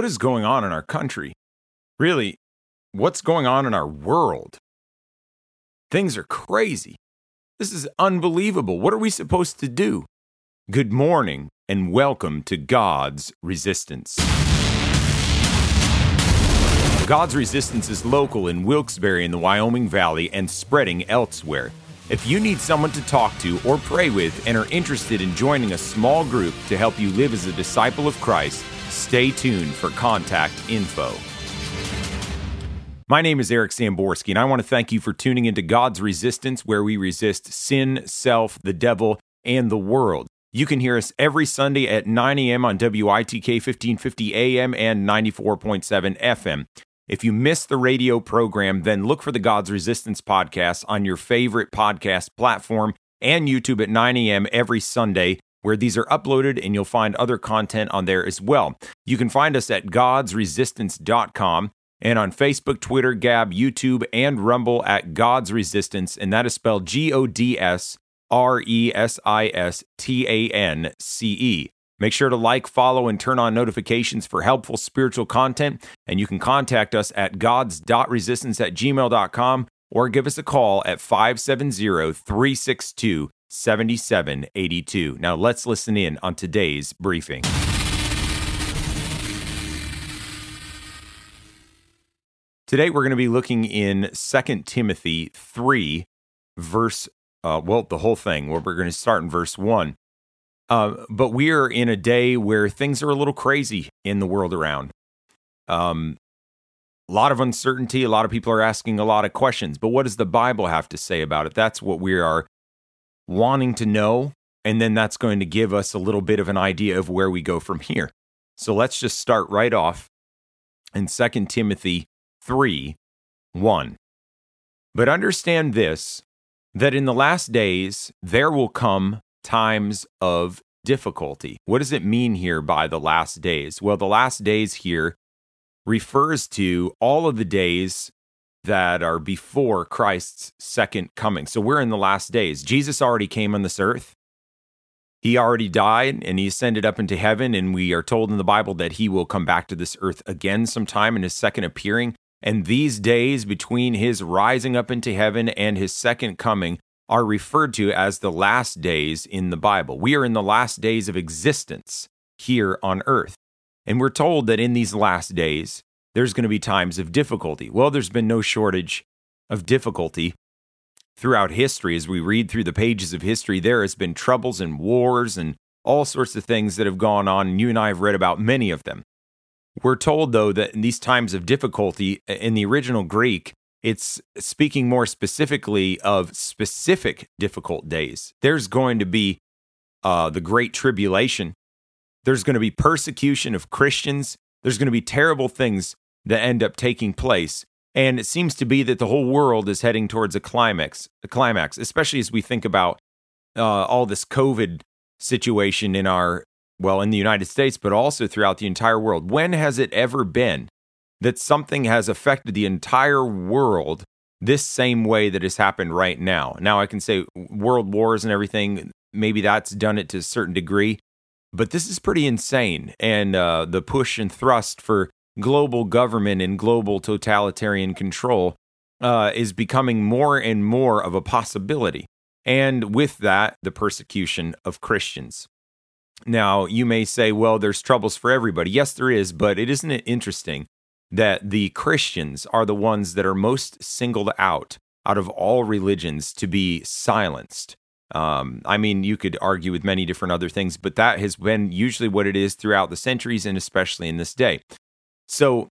What is going on in our country? Really, what's going on in our world? Things are crazy. This is unbelievable. What are we supposed to do? Good morning and welcome to God's Resistance. God's Resistance is local in Wilkes-Barre in the Wyoming Valley and spreading elsewhere. If you need someone to talk to or pray with and are interested in joining a small group to help you live as a disciple of Christ, stay tuned for contact info. My name is Eric Samborski, and I want to thank you for tuning into God's Resistance, where we resist sin, self, the devil, and the world. You can hear us every Sunday at 9 a.m. on WITK 1550 a.m. and 94.7 FM. If you miss the radio program, then look for the God's Resistance podcast on your favorite podcast platform and YouTube at 9 a.m. every Sunday, where these are uploaded, and you'll find other content on there as well. You can find us at godsresistance.com. And on Facebook, Twitter, Gab, YouTube, and Rumble at God's Resistance, and that is spelled Godsresistance. Make sure to like, follow, and turn on notifications for helpful spiritual content, and you can contact us at gods.resistance@gmail.com or give us a call at 570-362-7782. Now let's listen in on today's briefing. Today we're going to be looking in 2 Timothy 3, the whole thing, where we're going to start in verse 1. But we are in a day where things are a little crazy in the world around. A lot of uncertainty, a lot of people are asking a lot of questions, but what does the Bible have to say about it? That's what we are wanting to know, and then that's going to give us a little bit of an idea of where we go from here. So let's just start right off in 2 Timothy 3:1. But understand this, that in the last days there will come times of difficulty. What does it mean here by the last days? Well, the last days here refers to all of the days that are before Christ's second coming. So we're in the last days. Jesus already came on this earth. He already died, and he ascended up into heaven, and we are told in the Bible that he will come back to this earth again sometime in his second appearing. And these days between his rising up into heaven and his second coming are referred to as the last days in the Bible. We are in the last days of existence here on earth. And we're told that in these last days, there's going to be times of difficulty. Well, there's been no shortage of difficulty throughout history. As we read through the pages of history, there has been troubles and wars and all sorts of things that have gone on, and you and I have read about many of them. We're told, though, that in these times of difficulty, in the original Greek, it's speaking more specifically of specific difficult days. There's going to be the Great Tribulation. There's going to be persecution of Christians. There's going to be terrible things that end up taking place. And it seems to be that the whole world is heading towards a climax, especially as we think about all this COVID situation in the United States, but also throughout the entire world. When has it ever been that something has affected the entire world this same way that has happened right now? Now, I can say world wars and everything, maybe that's done it to a certain degree, but this is pretty insane. And the push and thrust for global government and global totalitarian control is becoming more and more of a possibility. And with that, the persecution of Christians. Now, you may say, well, there's troubles for everybody. Yes, there is, but isn't it interesting that the Christians are the ones that are most singled out of all religions, to be silenced? You could argue with many different other things, but that has been usually what it is throughout the centuries and especially in this day. So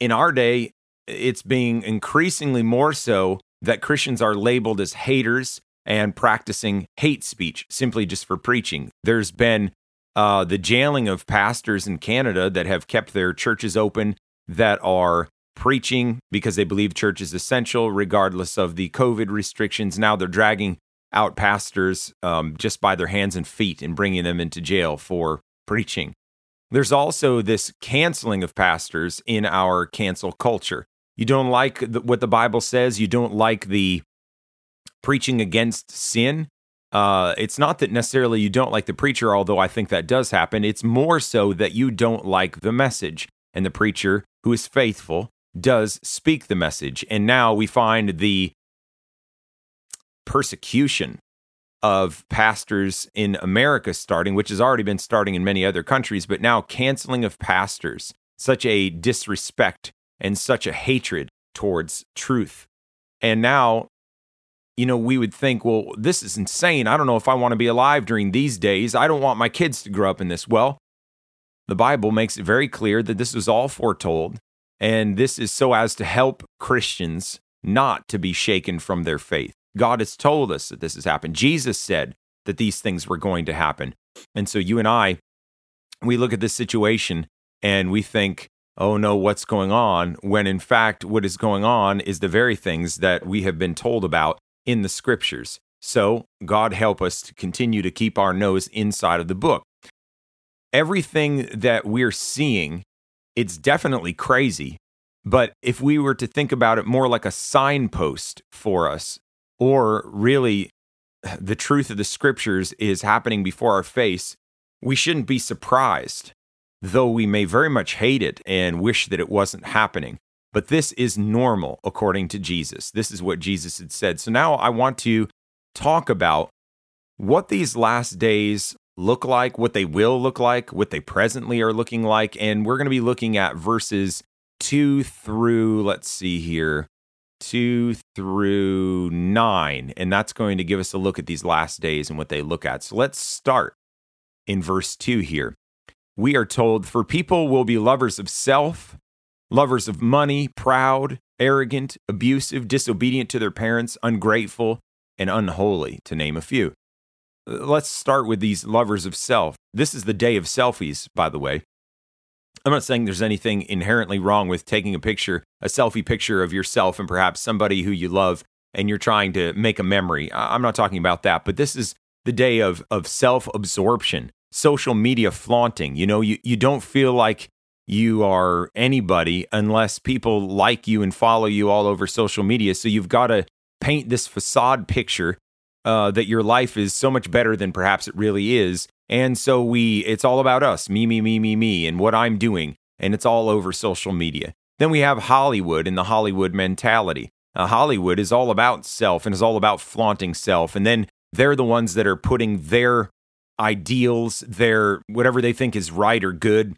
in our day, it's being increasingly more so that Christians are labeled as haters and practicing hate speech simply just for preaching. There's been the jailing of pastors in Canada that have kept their churches open, that are preaching because they believe church is essential regardless of the COVID restrictions. Now they're dragging out pastors just by their hands and feet and bringing them into jail for preaching. There's also this canceling of pastors in our cancel culture. You don't like what the Bible says. You don't like the preaching against sin. It's not that necessarily you don't like the preacher, although I think that does happen. It's more so that you don't like the message. and the preacher, who is faithful, does speak the message. And now we find the persecution of pastors in America starting, which has already been starting in many other countries, but now canceling of pastors, such a disrespect and such a hatred towards truth. And now, you know, we would think, well, this is insane. I don't know if I want to be alive during these days. I don't want my kids to grow up in this. Well, the Bible makes it very clear that this was all foretold, and this is so as to help Christians not to be shaken from their faith. God has told us that this has happened. Jesus said that these things were going to happen. And so you and I, we look at this situation and we think, oh no, what's going on? When in fact, what is going on is the very things that we have been told about in the scriptures. So God help us to continue to keep our nose inside of the book. Everything that we're seeing, it's definitely crazy. But if we were to think about it more like a signpost for us, or really the truth of the scriptures is happening before our face, we shouldn't be surprised, though we may very much hate it and wish that it wasn't happening. But this is normal according to Jesus. This is what Jesus had said. So now I want to talk about what these last days look like, what they will look like, what they presently are looking like, and we're going to be looking at verses 2 through, 2 through 9, and that's going to give us a look at these last days and what they look at. So let's start in verse 2 here. We are told, "For people will be lovers of self, lovers of money, proud, arrogant, abusive, disobedient to their parents, ungrateful, and unholy," to name a few. Let's start with these lovers of self. This is the day of selfies, by the way. I'm not saying there's anything inherently wrong with taking a selfie picture of yourself and perhaps somebody who you love, and you're trying to make a memory. I'm not talking about that, but this is the day of self-absorption, social media flaunting. You know, you don't feel like you are anybody unless people like you and follow you all over social media. So you've got to paint this facade picture that your life is so much better than perhaps it really is. And so it's all about us, me, me, me, me, me, and what I'm doing, and it's all over social media. Then we have Hollywood and the Hollywood mentality. Hollywood is all about self and is all about flaunting self, and then they're the ones that are putting their ideals, their whatever they think is right or good,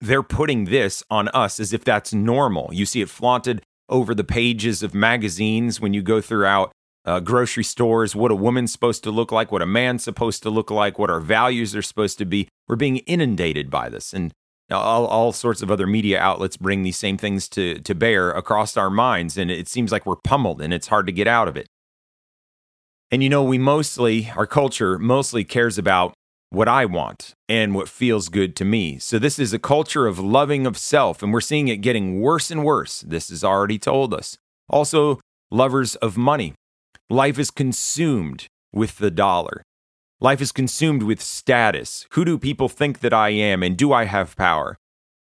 they're putting this on us as if that's normal. You see it flaunted over the pages of magazines when you go throughout grocery stores, what a woman's supposed to look like, what a man's supposed to look like, what our values are supposed to be. We're being inundated by this. And all sorts of other media outlets bring these same things to bear across our minds. And it seems like we're pummeled and it's hard to get out of it. And you know, our culture mostly cares about what I want and what feels good to me. So this is a culture of loving of self, and we're seeing it getting worse and worse. This is already told us. Also, lovers of money. Life is consumed with the dollar. Life is consumed with status. Who do people think that I am, and do I have power?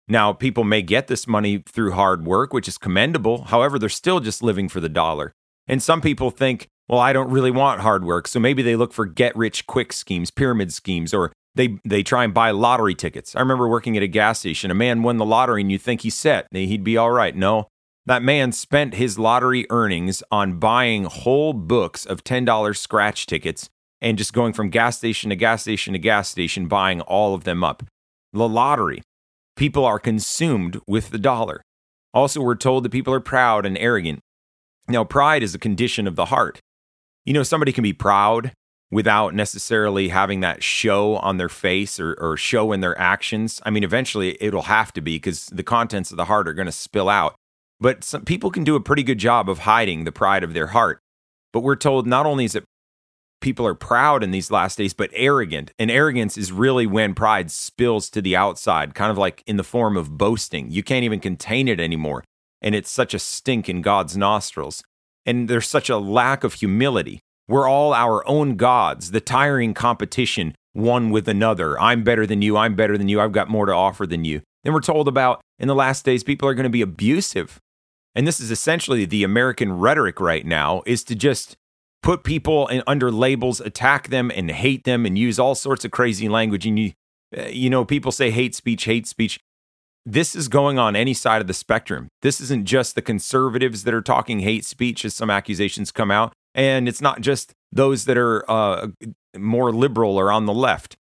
Now, people may get this money through hard work, which is commendable. However, they're still just living for the dollar. And some people think, well, I don't really want hard work. So maybe they look for get-rich-quick schemes, pyramid schemes, or they try and buy lottery tickets. I remember working at a gas station. A man won the lottery, and you'd think he's set. He'd be all right. No. That man spent his lottery earnings on buying whole books of $10 scratch tickets and just going from gas station to gas station to gas station, buying all of them up. The lottery. People are consumed with the dollar. Also, we're told that people are proud and arrogant. Now, pride is a condition of the heart. You know, somebody can be proud without necessarily having that show on their face or show in their actions. I mean, eventually it'll have to be, because the contents of the heart are going to spill out. But some people can do a pretty good job of hiding the pride of their heart. But we're told not only is it people are proud in these last days, but arrogant. And arrogance is really when pride spills to the outside, kind of like in the form of boasting. You can't even contain it anymore. And it's such a stink in God's nostrils. And there's such a lack of humility. We're all our own gods, the tiring competition one with another. I'm better than you. I'm better than you. I've got more to offer than you. Then we're told about in the last days, people are going to be abusive. And this is essentially the American rhetoric right now, is to just put people under labels, attack them and hate them and use all sorts of crazy language. And you know, people say hate speech, hate speech. this is going on any side of the spectrum. This isn't just the conservatives that are talking hate speech, as some accusations come out. And it's not just those that are more liberal or on the left.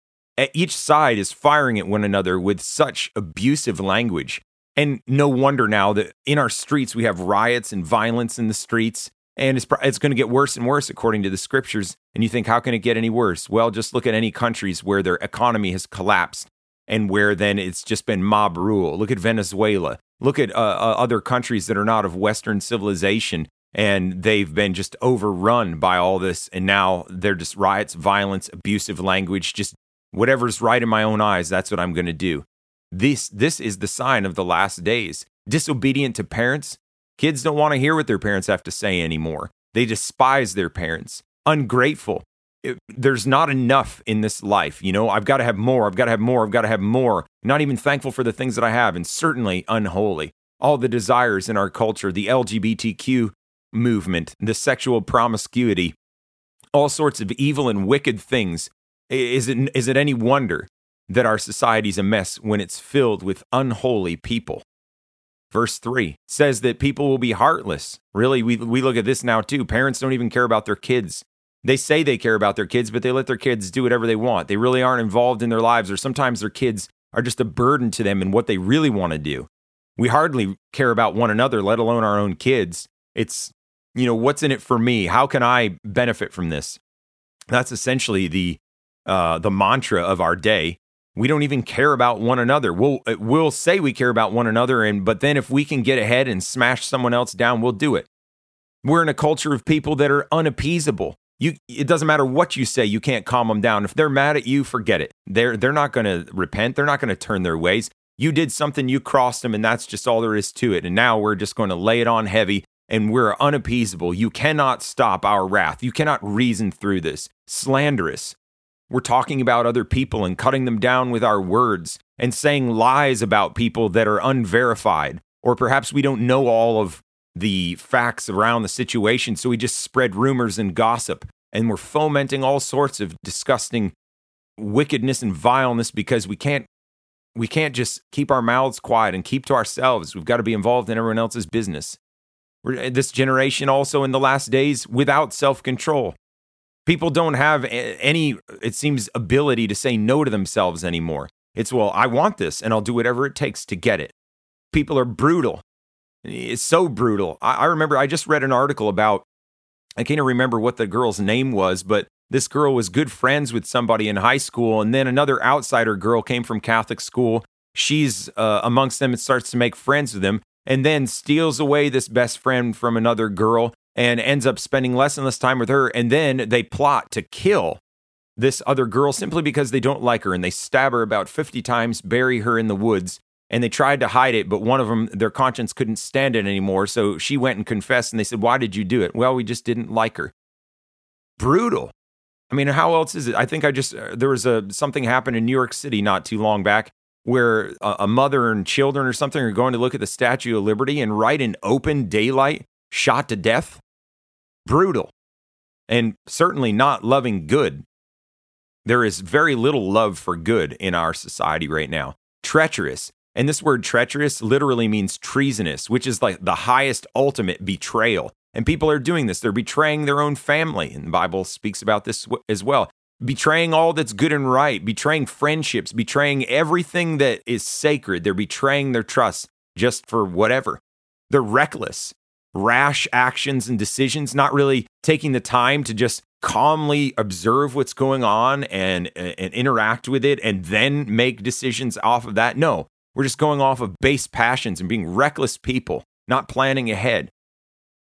Each side is firing at one another with such abusive language. And no wonder now that in our streets, we have riots and violence in the streets. And it's going to get worse and worse, according to the scriptures. And you think, how can it get any worse? Well, just look at any countries where their economy has collapsed and where then it's just been mob rule. Look at Venezuela. Look at other countries that are not of Western civilization. And they've been just overrun by all this. And now they're just riots, violence, abusive language, just whatever's right in my own eyes, that's what I'm going to do. This is the sign of the last days. Disobedient to parents. Kids don't want to hear what their parents have to say anymore. They despise their parents. Ungrateful. There's not enough in this life. You know, I've got to have more. I've got to have more. I've got to have more. Not even thankful for the things that I have, and certainly unholy. All the desires in our culture, the LGBTQ movement, the sexual promiscuity, all sorts of evil and wicked things. Is it any wonder that our society's a mess when it's filled with unholy people? Verse 3 says that people will be heartless. Really, we look at this now too. Parents don't even care about their kids. They say they care about their kids, but they let their kids do whatever they want. They really aren't involved in their lives, or sometimes their kids are just a burden to them in what they really want to do. We hardly care about one another, let alone our own kids. It's, you know, what's in it for me? How can I benefit from this? That's essentially the mantra of our day. We don't even care about one another. We'll say we care about one another, but then if we can get ahead and smash someone else down, we'll do it. We're in a culture of people that are unappeasable. It doesn't matter what you say, you can't calm them down. If they're mad at you, forget it. They're not going to repent. They're not going to turn their ways. You did something, you crossed them, and that's just all there is to it. And now we're just going to lay it on heavy, and we're unappeasable. You cannot stop our wrath. You cannot reason through this. Slanderous. We're talking about other people and cutting them down with our words and saying lies about people that are unverified, or perhaps we don't know all of the facts around the situation, so we just spread rumors and gossip, and we're fomenting all sorts of disgusting wickedness and vileness because we can't just keep our mouths quiet and keep to ourselves. We've got to be involved in everyone else's business. This generation also in the last days without self-control. People don't have any, it seems, ability to say no to themselves anymore. It's, well, I want this, and I'll do whatever it takes to get it. People are brutal. It's so brutal. I remember I just read an article about, I can't remember what the girl's name was, but this girl was good friends with somebody in high school, and then another outsider girl came from Catholic school. She's amongst them and starts to make friends with them, and then steals away this best friend from another girl, and ends up spending less and less time with her, and then they plot to kill this other girl simply because they don't like her, and they stab her about 50 times, bury her in the woods, and they tried to hide it, but one of them, their conscience couldn't stand it anymore, so she went and confessed, and they said, why did you do it? Well, we just didn't like her. Brutal. I mean, how else is it? I think there was something happened in New York City not too long back, where a mother and children or something are going to look at the Statue of Liberty, and right in open daylight, shot to death. Brutal, and certainly not loving good. There is very little love for good in our society right now. Treacherous, and this word treacherous literally means treasonous, which is like the highest ultimate betrayal. And people are doing this. They're betraying their own family, and the Bible speaks about this as well. Betraying all that's good and right, betraying friendships, betraying everything that is sacred. They're betraying their trust just for whatever. They're reckless. Rash actions and decisions, not really taking the time to just calmly observe what's going on and interact with it and then make decisions off of that. No, we're just going off of base passions and being reckless people, not planning ahead.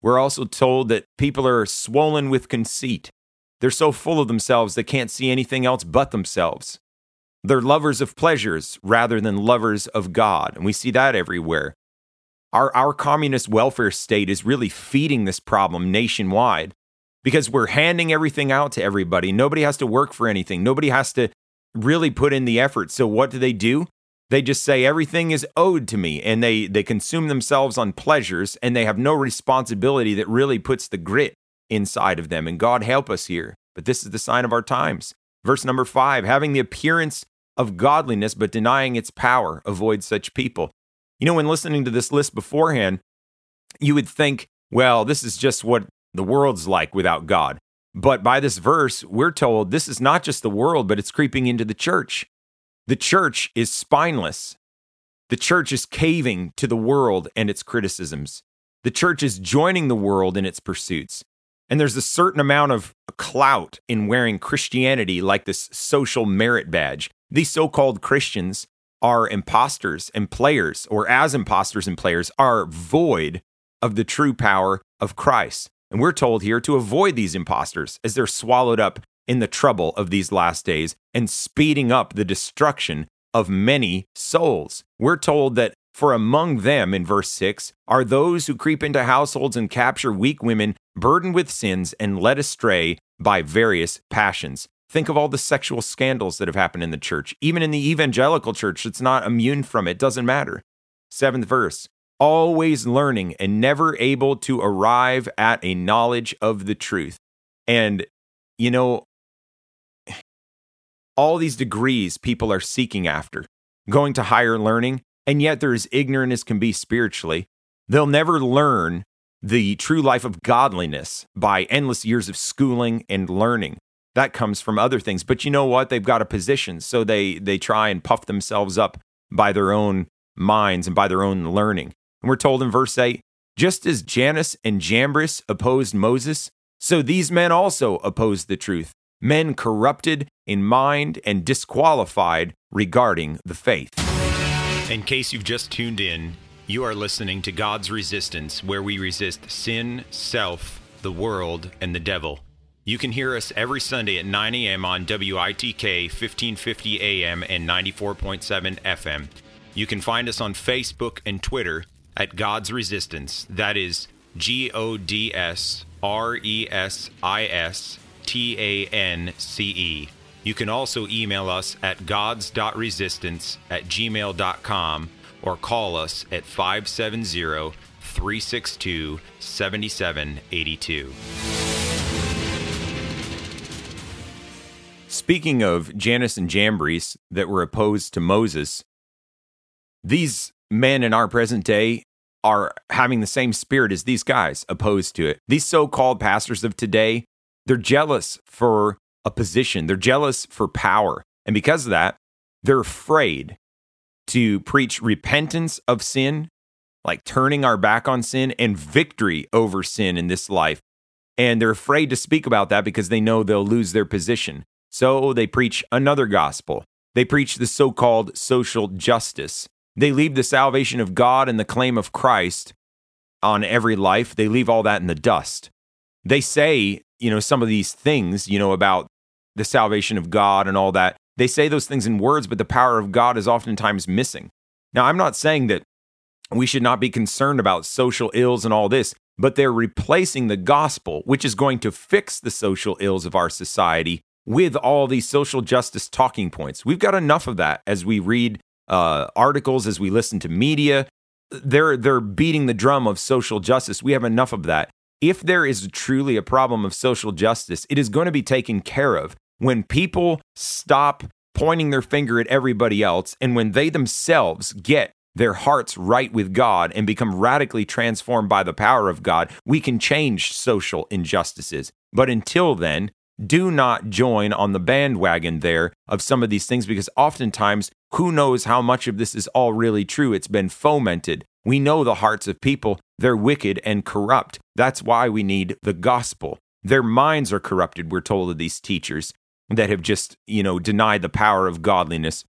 We're also told that people are swollen with conceit. They're so full of themselves they can't see anything else but themselves. They're lovers of pleasures rather than lovers of God, and we see that everywhere. Our communist welfare state is really feeding this problem nationwide because we're handing everything out to everybody. Nobody has to work for anything. Nobody has to really put in the effort. So what do? They just say everything is owed to me, and they consume themselves on pleasures, and they have no responsibility that really puts the grit inside of them. And God help us here. But this is the sign of our times. Verse number 5, having the appearance of godliness but denying its power, avoid such people. You know, when listening to this list beforehand, you would think, well, this is just what the world's like without God. But by this verse, we're told this is not just the world, but it's creeping into the church. The church is spineless. The church is caving to the world and its criticisms. The church is joining the world in its pursuits. And there's a certain amount of clout in wearing Christianity like this social merit badge. These so-called Christians are imposters and players, or as imposters and players, are void of the true power of Christ. And we're told here to avoid these imposters as they're swallowed up in the trouble of these last days and speeding up the destruction of many souls. We're told that for among them, in verse 6, are those who creep into households and capture weak women burdened with sins and led astray by various passions. Think of all the sexual scandals that have happened in the church. Even in the evangelical church, it's not immune from it. Doesn't matter. 7th verse, always learning and never able to arrive at a knowledge of the truth. And, you know, all these degrees people are seeking after, going to higher learning, and yet they're as ignorant as can be spiritually. They'll never learn the true life of godliness by endless years of schooling and learning. That comes from other things. But you know what? They've got a position, so they try and puff themselves up by their own minds and by their own learning. And we're told in verse 8, just as Jannes and Jambres opposed Moses, so these men also opposed the truth, men corrupted in mind and disqualified regarding the faith. In case you've just tuned in, you are listening to God's Resistance, where we resist sin, self, the world, and the devil. You can hear us every Sunday at 9 a.m. on WITK, 1550 a.m. and 94.7 FM. You can find us on Facebook and Twitter at God's Resistance. That is GODSRESISTANCE. You can also email us at gods.resistance@gmail.com or call us at 570-362-7782. Speaking of Jannes and Jambres that were opposed to Moses, these men in our present day are having the same spirit as these guys opposed to it. These so-called pastors of today, they're jealous for a position. They're jealous for power. And because of that, they're afraid to preach repentance of sin, like turning our back on sin, and victory over sin in this life. And they're afraid to speak about that because they know they'll lose their position. So they preach another gospel. They preach the so-called social justice. They leave the salvation of God and the claim of Christ on every life. They leave all that in the dust. They say, you know, some of these things, you know, about the salvation of God and all that. They say those things in words, but the power of God is oftentimes missing. Now, I'm not saying that we should not be concerned about social ills and all this, but they're replacing the gospel, which is going to fix the social ills of our society, with all these social justice talking points. We've got enough of that as we read articles, as we listen to media. They're beating the drum of social justice. We have enough of that. If there is truly a problem of social justice, it is going to be taken care of when people stop pointing their finger at everybody else and when they themselves get their hearts right with God and become radically transformed by the power of God. We can change social injustices. But until then, do not join on the bandwagon there of some of these things, because oftentimes, who knows how much of this is all really true? It's been fomented. We know the hearts of people. They're wicked and corrupt. That's why we need the gospel. Their minds are corrupted, we're told of these teachers that have just, you know, denied the power of godliness.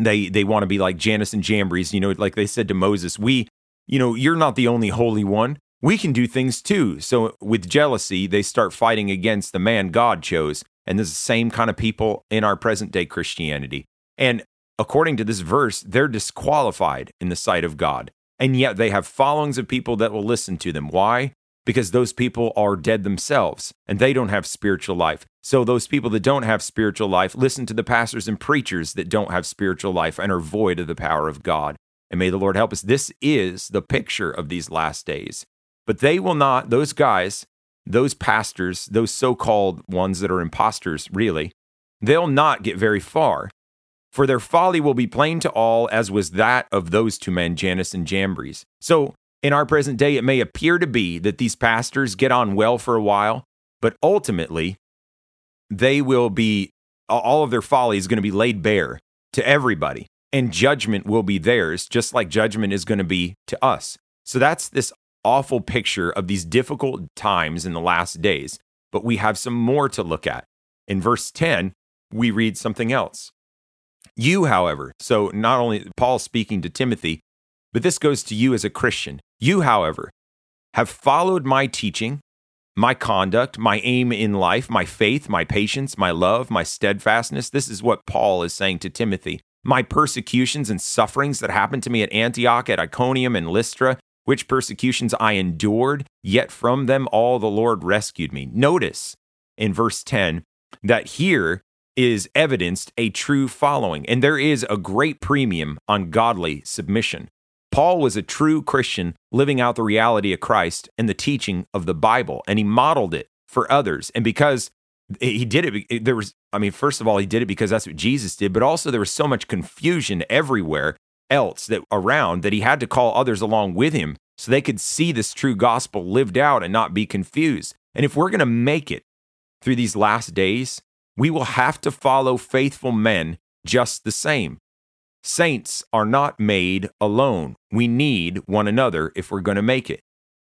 They want to be like Jannes and Jambres, you know, like they said to Moses, we, you know, you're not the only holy one. We can do things too. So with jealousy, they start fighting against the man God chose. And there's the same kind of people in our present day Christianity. And according to this verse, they're disqualified in the sight of God. And yet they have followings of people that will listen to them. Why? Because those people are dead themselves and they don't have spiritual life. So those people that don't have spiritual life listen to the pastors and preachers that don't have spiritual life and are void of the power of God. And may the Lord help us. This is the picture of these last days. But they will not, those guys, those pastors, those so-called ones that are imposters, really, they'll not get very far. For their folly will be plain to all, as was that of those two men, Jannes and Jambres. So, in our present day, it may appear to be that these pastors get on well for a while, but ultimately, they will be, all of their folly is going to be laid bare to everybody, and judgment will be theirs, just like judgment is going to be to us. So that's this awful picture of these difficult times in the last days, but we have some more to look at. In verse 10, we read something else. You, however, so not only Paul speaking to Timothy, but this goes to you as a Christian. You, however, have followed my teaching, my conduct, my aim in life, my faith, my patience, my love, my steadfastness. This is what Paul is saying to Timothy. My persecutions and sufferings that happened to me at Antioch, at Iconium, and Lystra, which persecutions I endured, yet from them all the Lord rescued me. Notice in verse 10 that here is evidenced a true following, and there is a great premium on godly submission. Paul was a true Christian living out the reality of Christ and the teaching of the Bible, and he modeled it for others. And because he did it, first of all, he did it because that's what Jesus did, but also there was so much confusion everywhere else that he had to call others along with him so they could see this true gospel lived out and not be confused. And if we're going to make it through these last days, we will have to follow faithful men just the same. Saints are not made alone. We need one another if we're going to make it.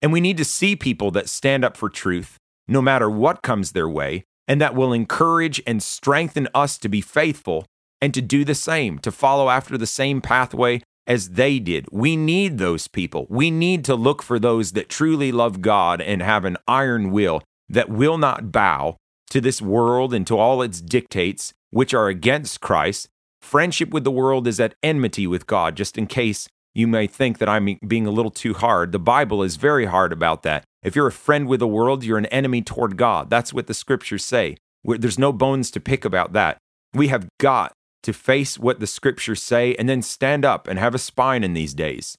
And we need to see people that stand up for truth no matter what comes their way, and that will encourage and strengthen us to be faithful and to do the same, to follow after the same pathway as they did. We need those people. We need to look for those that truly love God and have an iron will that will not bow to this world and to all its dictates, which are against Christ. Friendship with the world is at enmity with God, just in case you may think that I'm being a little too hard. The Bible is very hard about that. If you're a friend with the world, you're an enemy toward God. That's what the scriptures say. There's no bones to pick about that. We have got to face what the scriptures say and then stand up and have a spine in these days.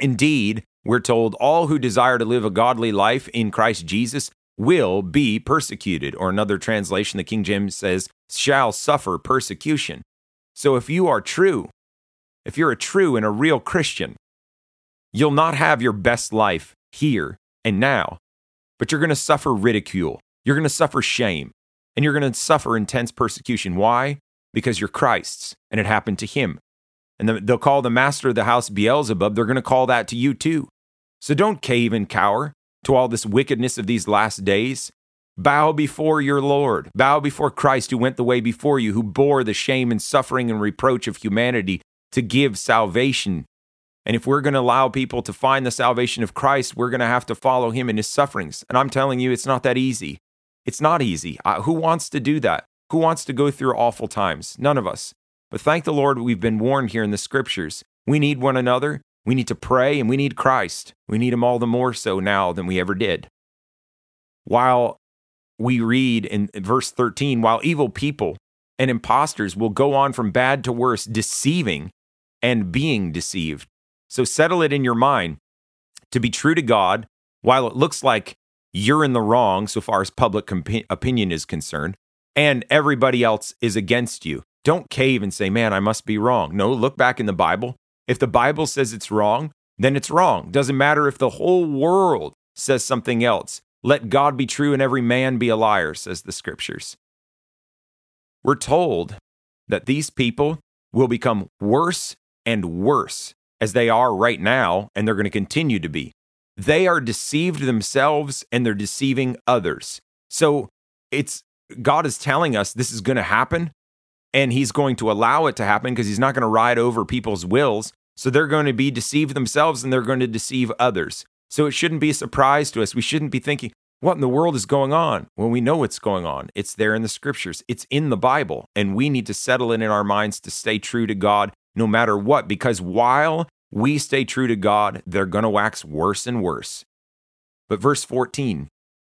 Indeed, we're told all who desire to live a godly life in Christ Jesus will be persecuted, or another translation, the King James says, shall suffer persecution. So if you're a true and a real Christian, you'll not have your best life here and now, but you're going to suffer ridicule, you're going to suffer shame, and you're going to suffer intense persecution. Why? Because you're Christ's, and it happened to him. And they'll call the master of the house Beelzebub. They're going to call that to you too. So don't cave and cower to all this wickedness of these last days. Bow before your Lord. Bow before Christ, who went the way before you, who bore the shame and suffering and reproach of humanity to give salvation. And if we're going to allow people to find the salvation of Christ, we're going to have to follow him in his sufferings. And I'm telling you, it's not that easy. It's not easy. Who wants to do that? Who wants to go through awful times? None of us. But thank the Lord, we've been warned here in the scriptures. We need one another. We need to pray, and we need Christ. We need him all the more so now than we ever did. While we read in verse 13, while evil people and imposters will go on from bad to worse, deceiving and being deceived. So settle it in your mind to be true to God while it looks like you're in the wrong so far as public opinion is concerned, and everybody else is against you. Don't cave and say, man, I must be wrong. No, look back in the Bible. If the Bible says it's wrong, then it's wrong. Doesn't matter if the whole world says something else. Let God be true and every man be a liar, says the scriptures. We're told that these people will become worse and worse as they are right now, and they're going to continue to be. They are deceived themselves and they're deceiving others. So God is telling us this is going to happen, and he's going to allow it to happen because he's not going to ride over people's wills. So they're going to be deceived themselves and they're going to deceive others. So it shouldn't be a surprise to us. We shouldn't be thinking, what in the world is going on? Well, we know what's going on. It's there in the scriptures. It's in the Bible. And we need to settle it in our minds to stay true to God no matter what, because while we stay true to God, they're going to wax worse and worse. But verse 14,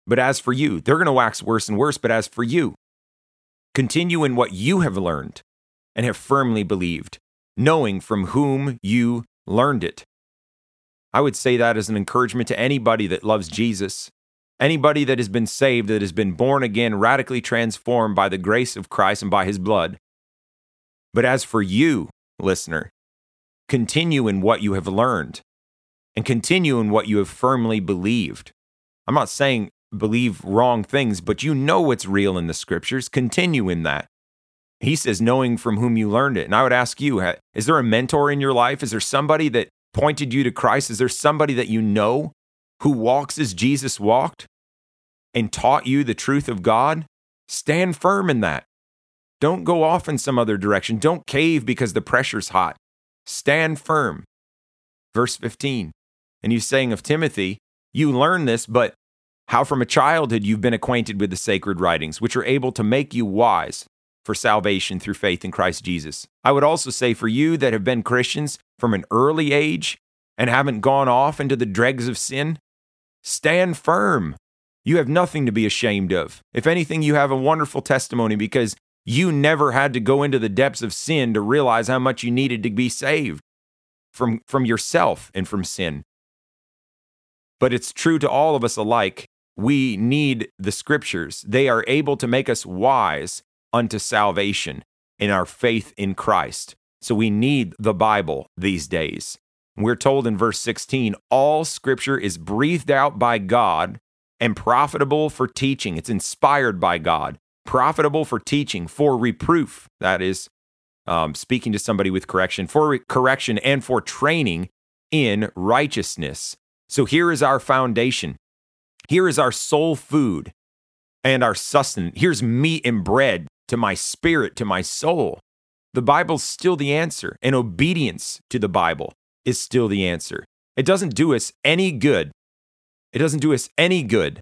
but as for you, they're going to wax worse and worse, but as for you, continue in what you have learned and have firmly believed, knowing from whom you learned it. I would say that as an encouragement to anybody that loves Jesus, anybody that has been saved, that has been born again, radically transformed by the grace of Christ and by his blood. But as for you, listener, continue in what you have learned and continue in what you have firmly believed. I'm not saying believe wrong things, but you know what's real in the scriptures. Continue in that. He says, knowing from whom you learned it. And I would ask you, is there a mentor in your life? Is there somebody that pointed you to Christ? Is there somebody that you know who walks as Jesus walked and taught you the truth of God? Stand firm in that. Don't go off in some other direction. Don't cave because the pressure's hot. Stand firm. Verse 15, and he's saying of Timothy, you learn this, but how from a childhood you've been acquainted with the sacred writings, which are able to make you wise for salvation through faith in Christ Jesus. I would also say for you that have been Christians from an early age and haven't gone off into the dregs of sin, stand firm. You have nothing to be ashamed of. If anything, you have a wonderful testimony because you never had to go into the depths of sin to realize how much you needed to be saved from yourself and from sin. But it's true to all of us alike. We need the scriptures. They are able to make us wise unto salvation in our faith in Christ. So we need the Bible these days. We're told in verse 16, all scripture is breathed out by God and profitable for teaching. It's inspired by God, profitable for teaching, for reproof. That is speaking to somebody with correction, for correction and for training in righteousness. So here is our foundation. Here is our soul food and our sustenance. Here's meat and bread to my spirit, to my soul. The Bible's still the answer, and obedience to the Bible is still the answer. It doesn't do us any good. It doesn't do us any good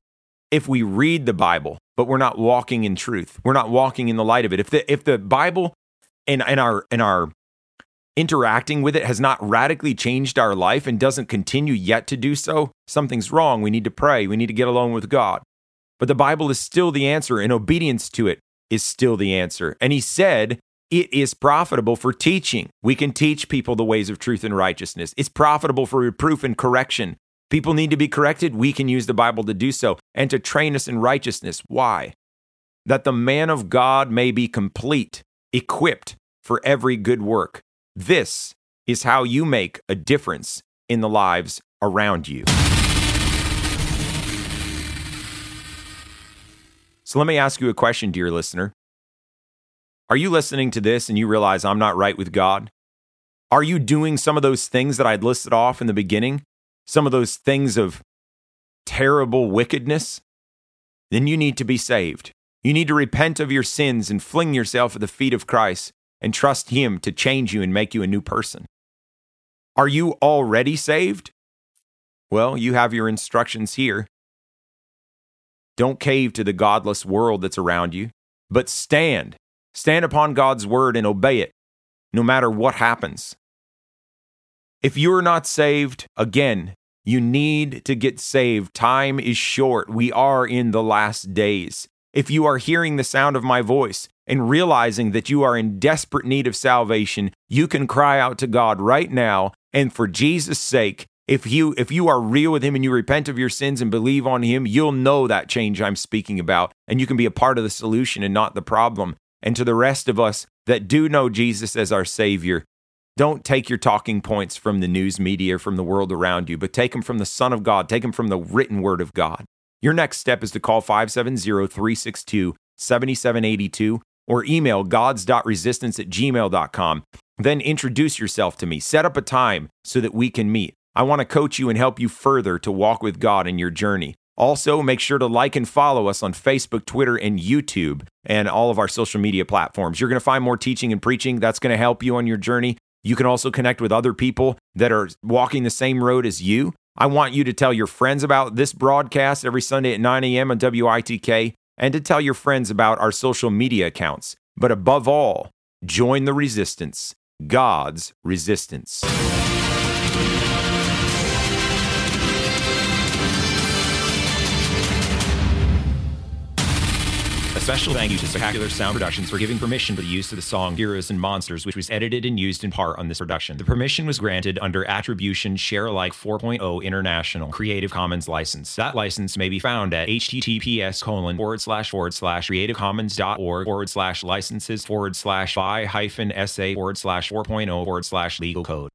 if we read the Bible, but we're not walking in truth. We're not walking in the light of it. If the Bible and our interacting with it has not radically changed our life and doesn't continue yet to do so, something's wrong. We need to pray. We need to get alone with God. But the Bible is still the answer, and obedience to it is still the answer. And he said, it is profitable for teaching. We can teach people the ways of truth and righteousness. It's profitable for reproof and correction. People need to be corrected. We can use the Bible to do so and to train us in righteousness. Why? That the man of God may be complete, equipped for every good work. This is how you make a difference in the lives around you. So let me ask you a question, dear listener. Are you listening to this and you realize I'm not right with God? Are you doing some of those things that I'd listed off in the beginning? Some of those things of terrible wickedness? Then you need to be saved. You need to repent of your sins and fling yourself at the feet of Christ and trust Him to change you and make you a new person. Are you already saved? Well, you have your instructions here. Don't cave to the godless world that's around you, but stand. Stand upon God's word and obey it, no matter what happens. If you're not saved, again, you need to get saved. Time is short. We are in the last days. If you are hearing the sound of my voice and realizing that you are in desperate need of salvation, you can cry out to God right now. And for Jesus' sake, if you are real with Him and you repent of your sins and believe on Him, you'll know that change I'm speaking about, and you can be a part of the solution and not the problem. And to the rest of us that do know Jesus as our Savior, don't take your talking points from the news media, from the world around you, but take them from the Son of God. Take them from the written Word of God. Your next step is to call 570-362-7782 or email gods.resistance@gmail.com. Then introduce yourself to me. Set up a time so that we can meet. I want to coach you and help you further to walk with God in your journey. Also, make sure to like and follow us on Facebook, Twitter, and YouTube, and all of our social media platforms. You're going to find more teaching and preaching. That's going to help you on your journey. You can also connect with other people that are walking the same road as you. I want you to tell your friends about this broadcast every Sunday at 9 a.m. on WITK, and to tell your friends about our social media accounts. But above all, join the resistance, God's resistance. Special thank you to Spectacular Sound Productions for giving permission for the use of the song Heroes and Monsters, which was edited and used in part on this production. The permission was granted under Attribution Sharealike 4.0 International Creative Commons license. That license may be found at https://creativecommons.org/licenses/by-sa/4.0/legal-code.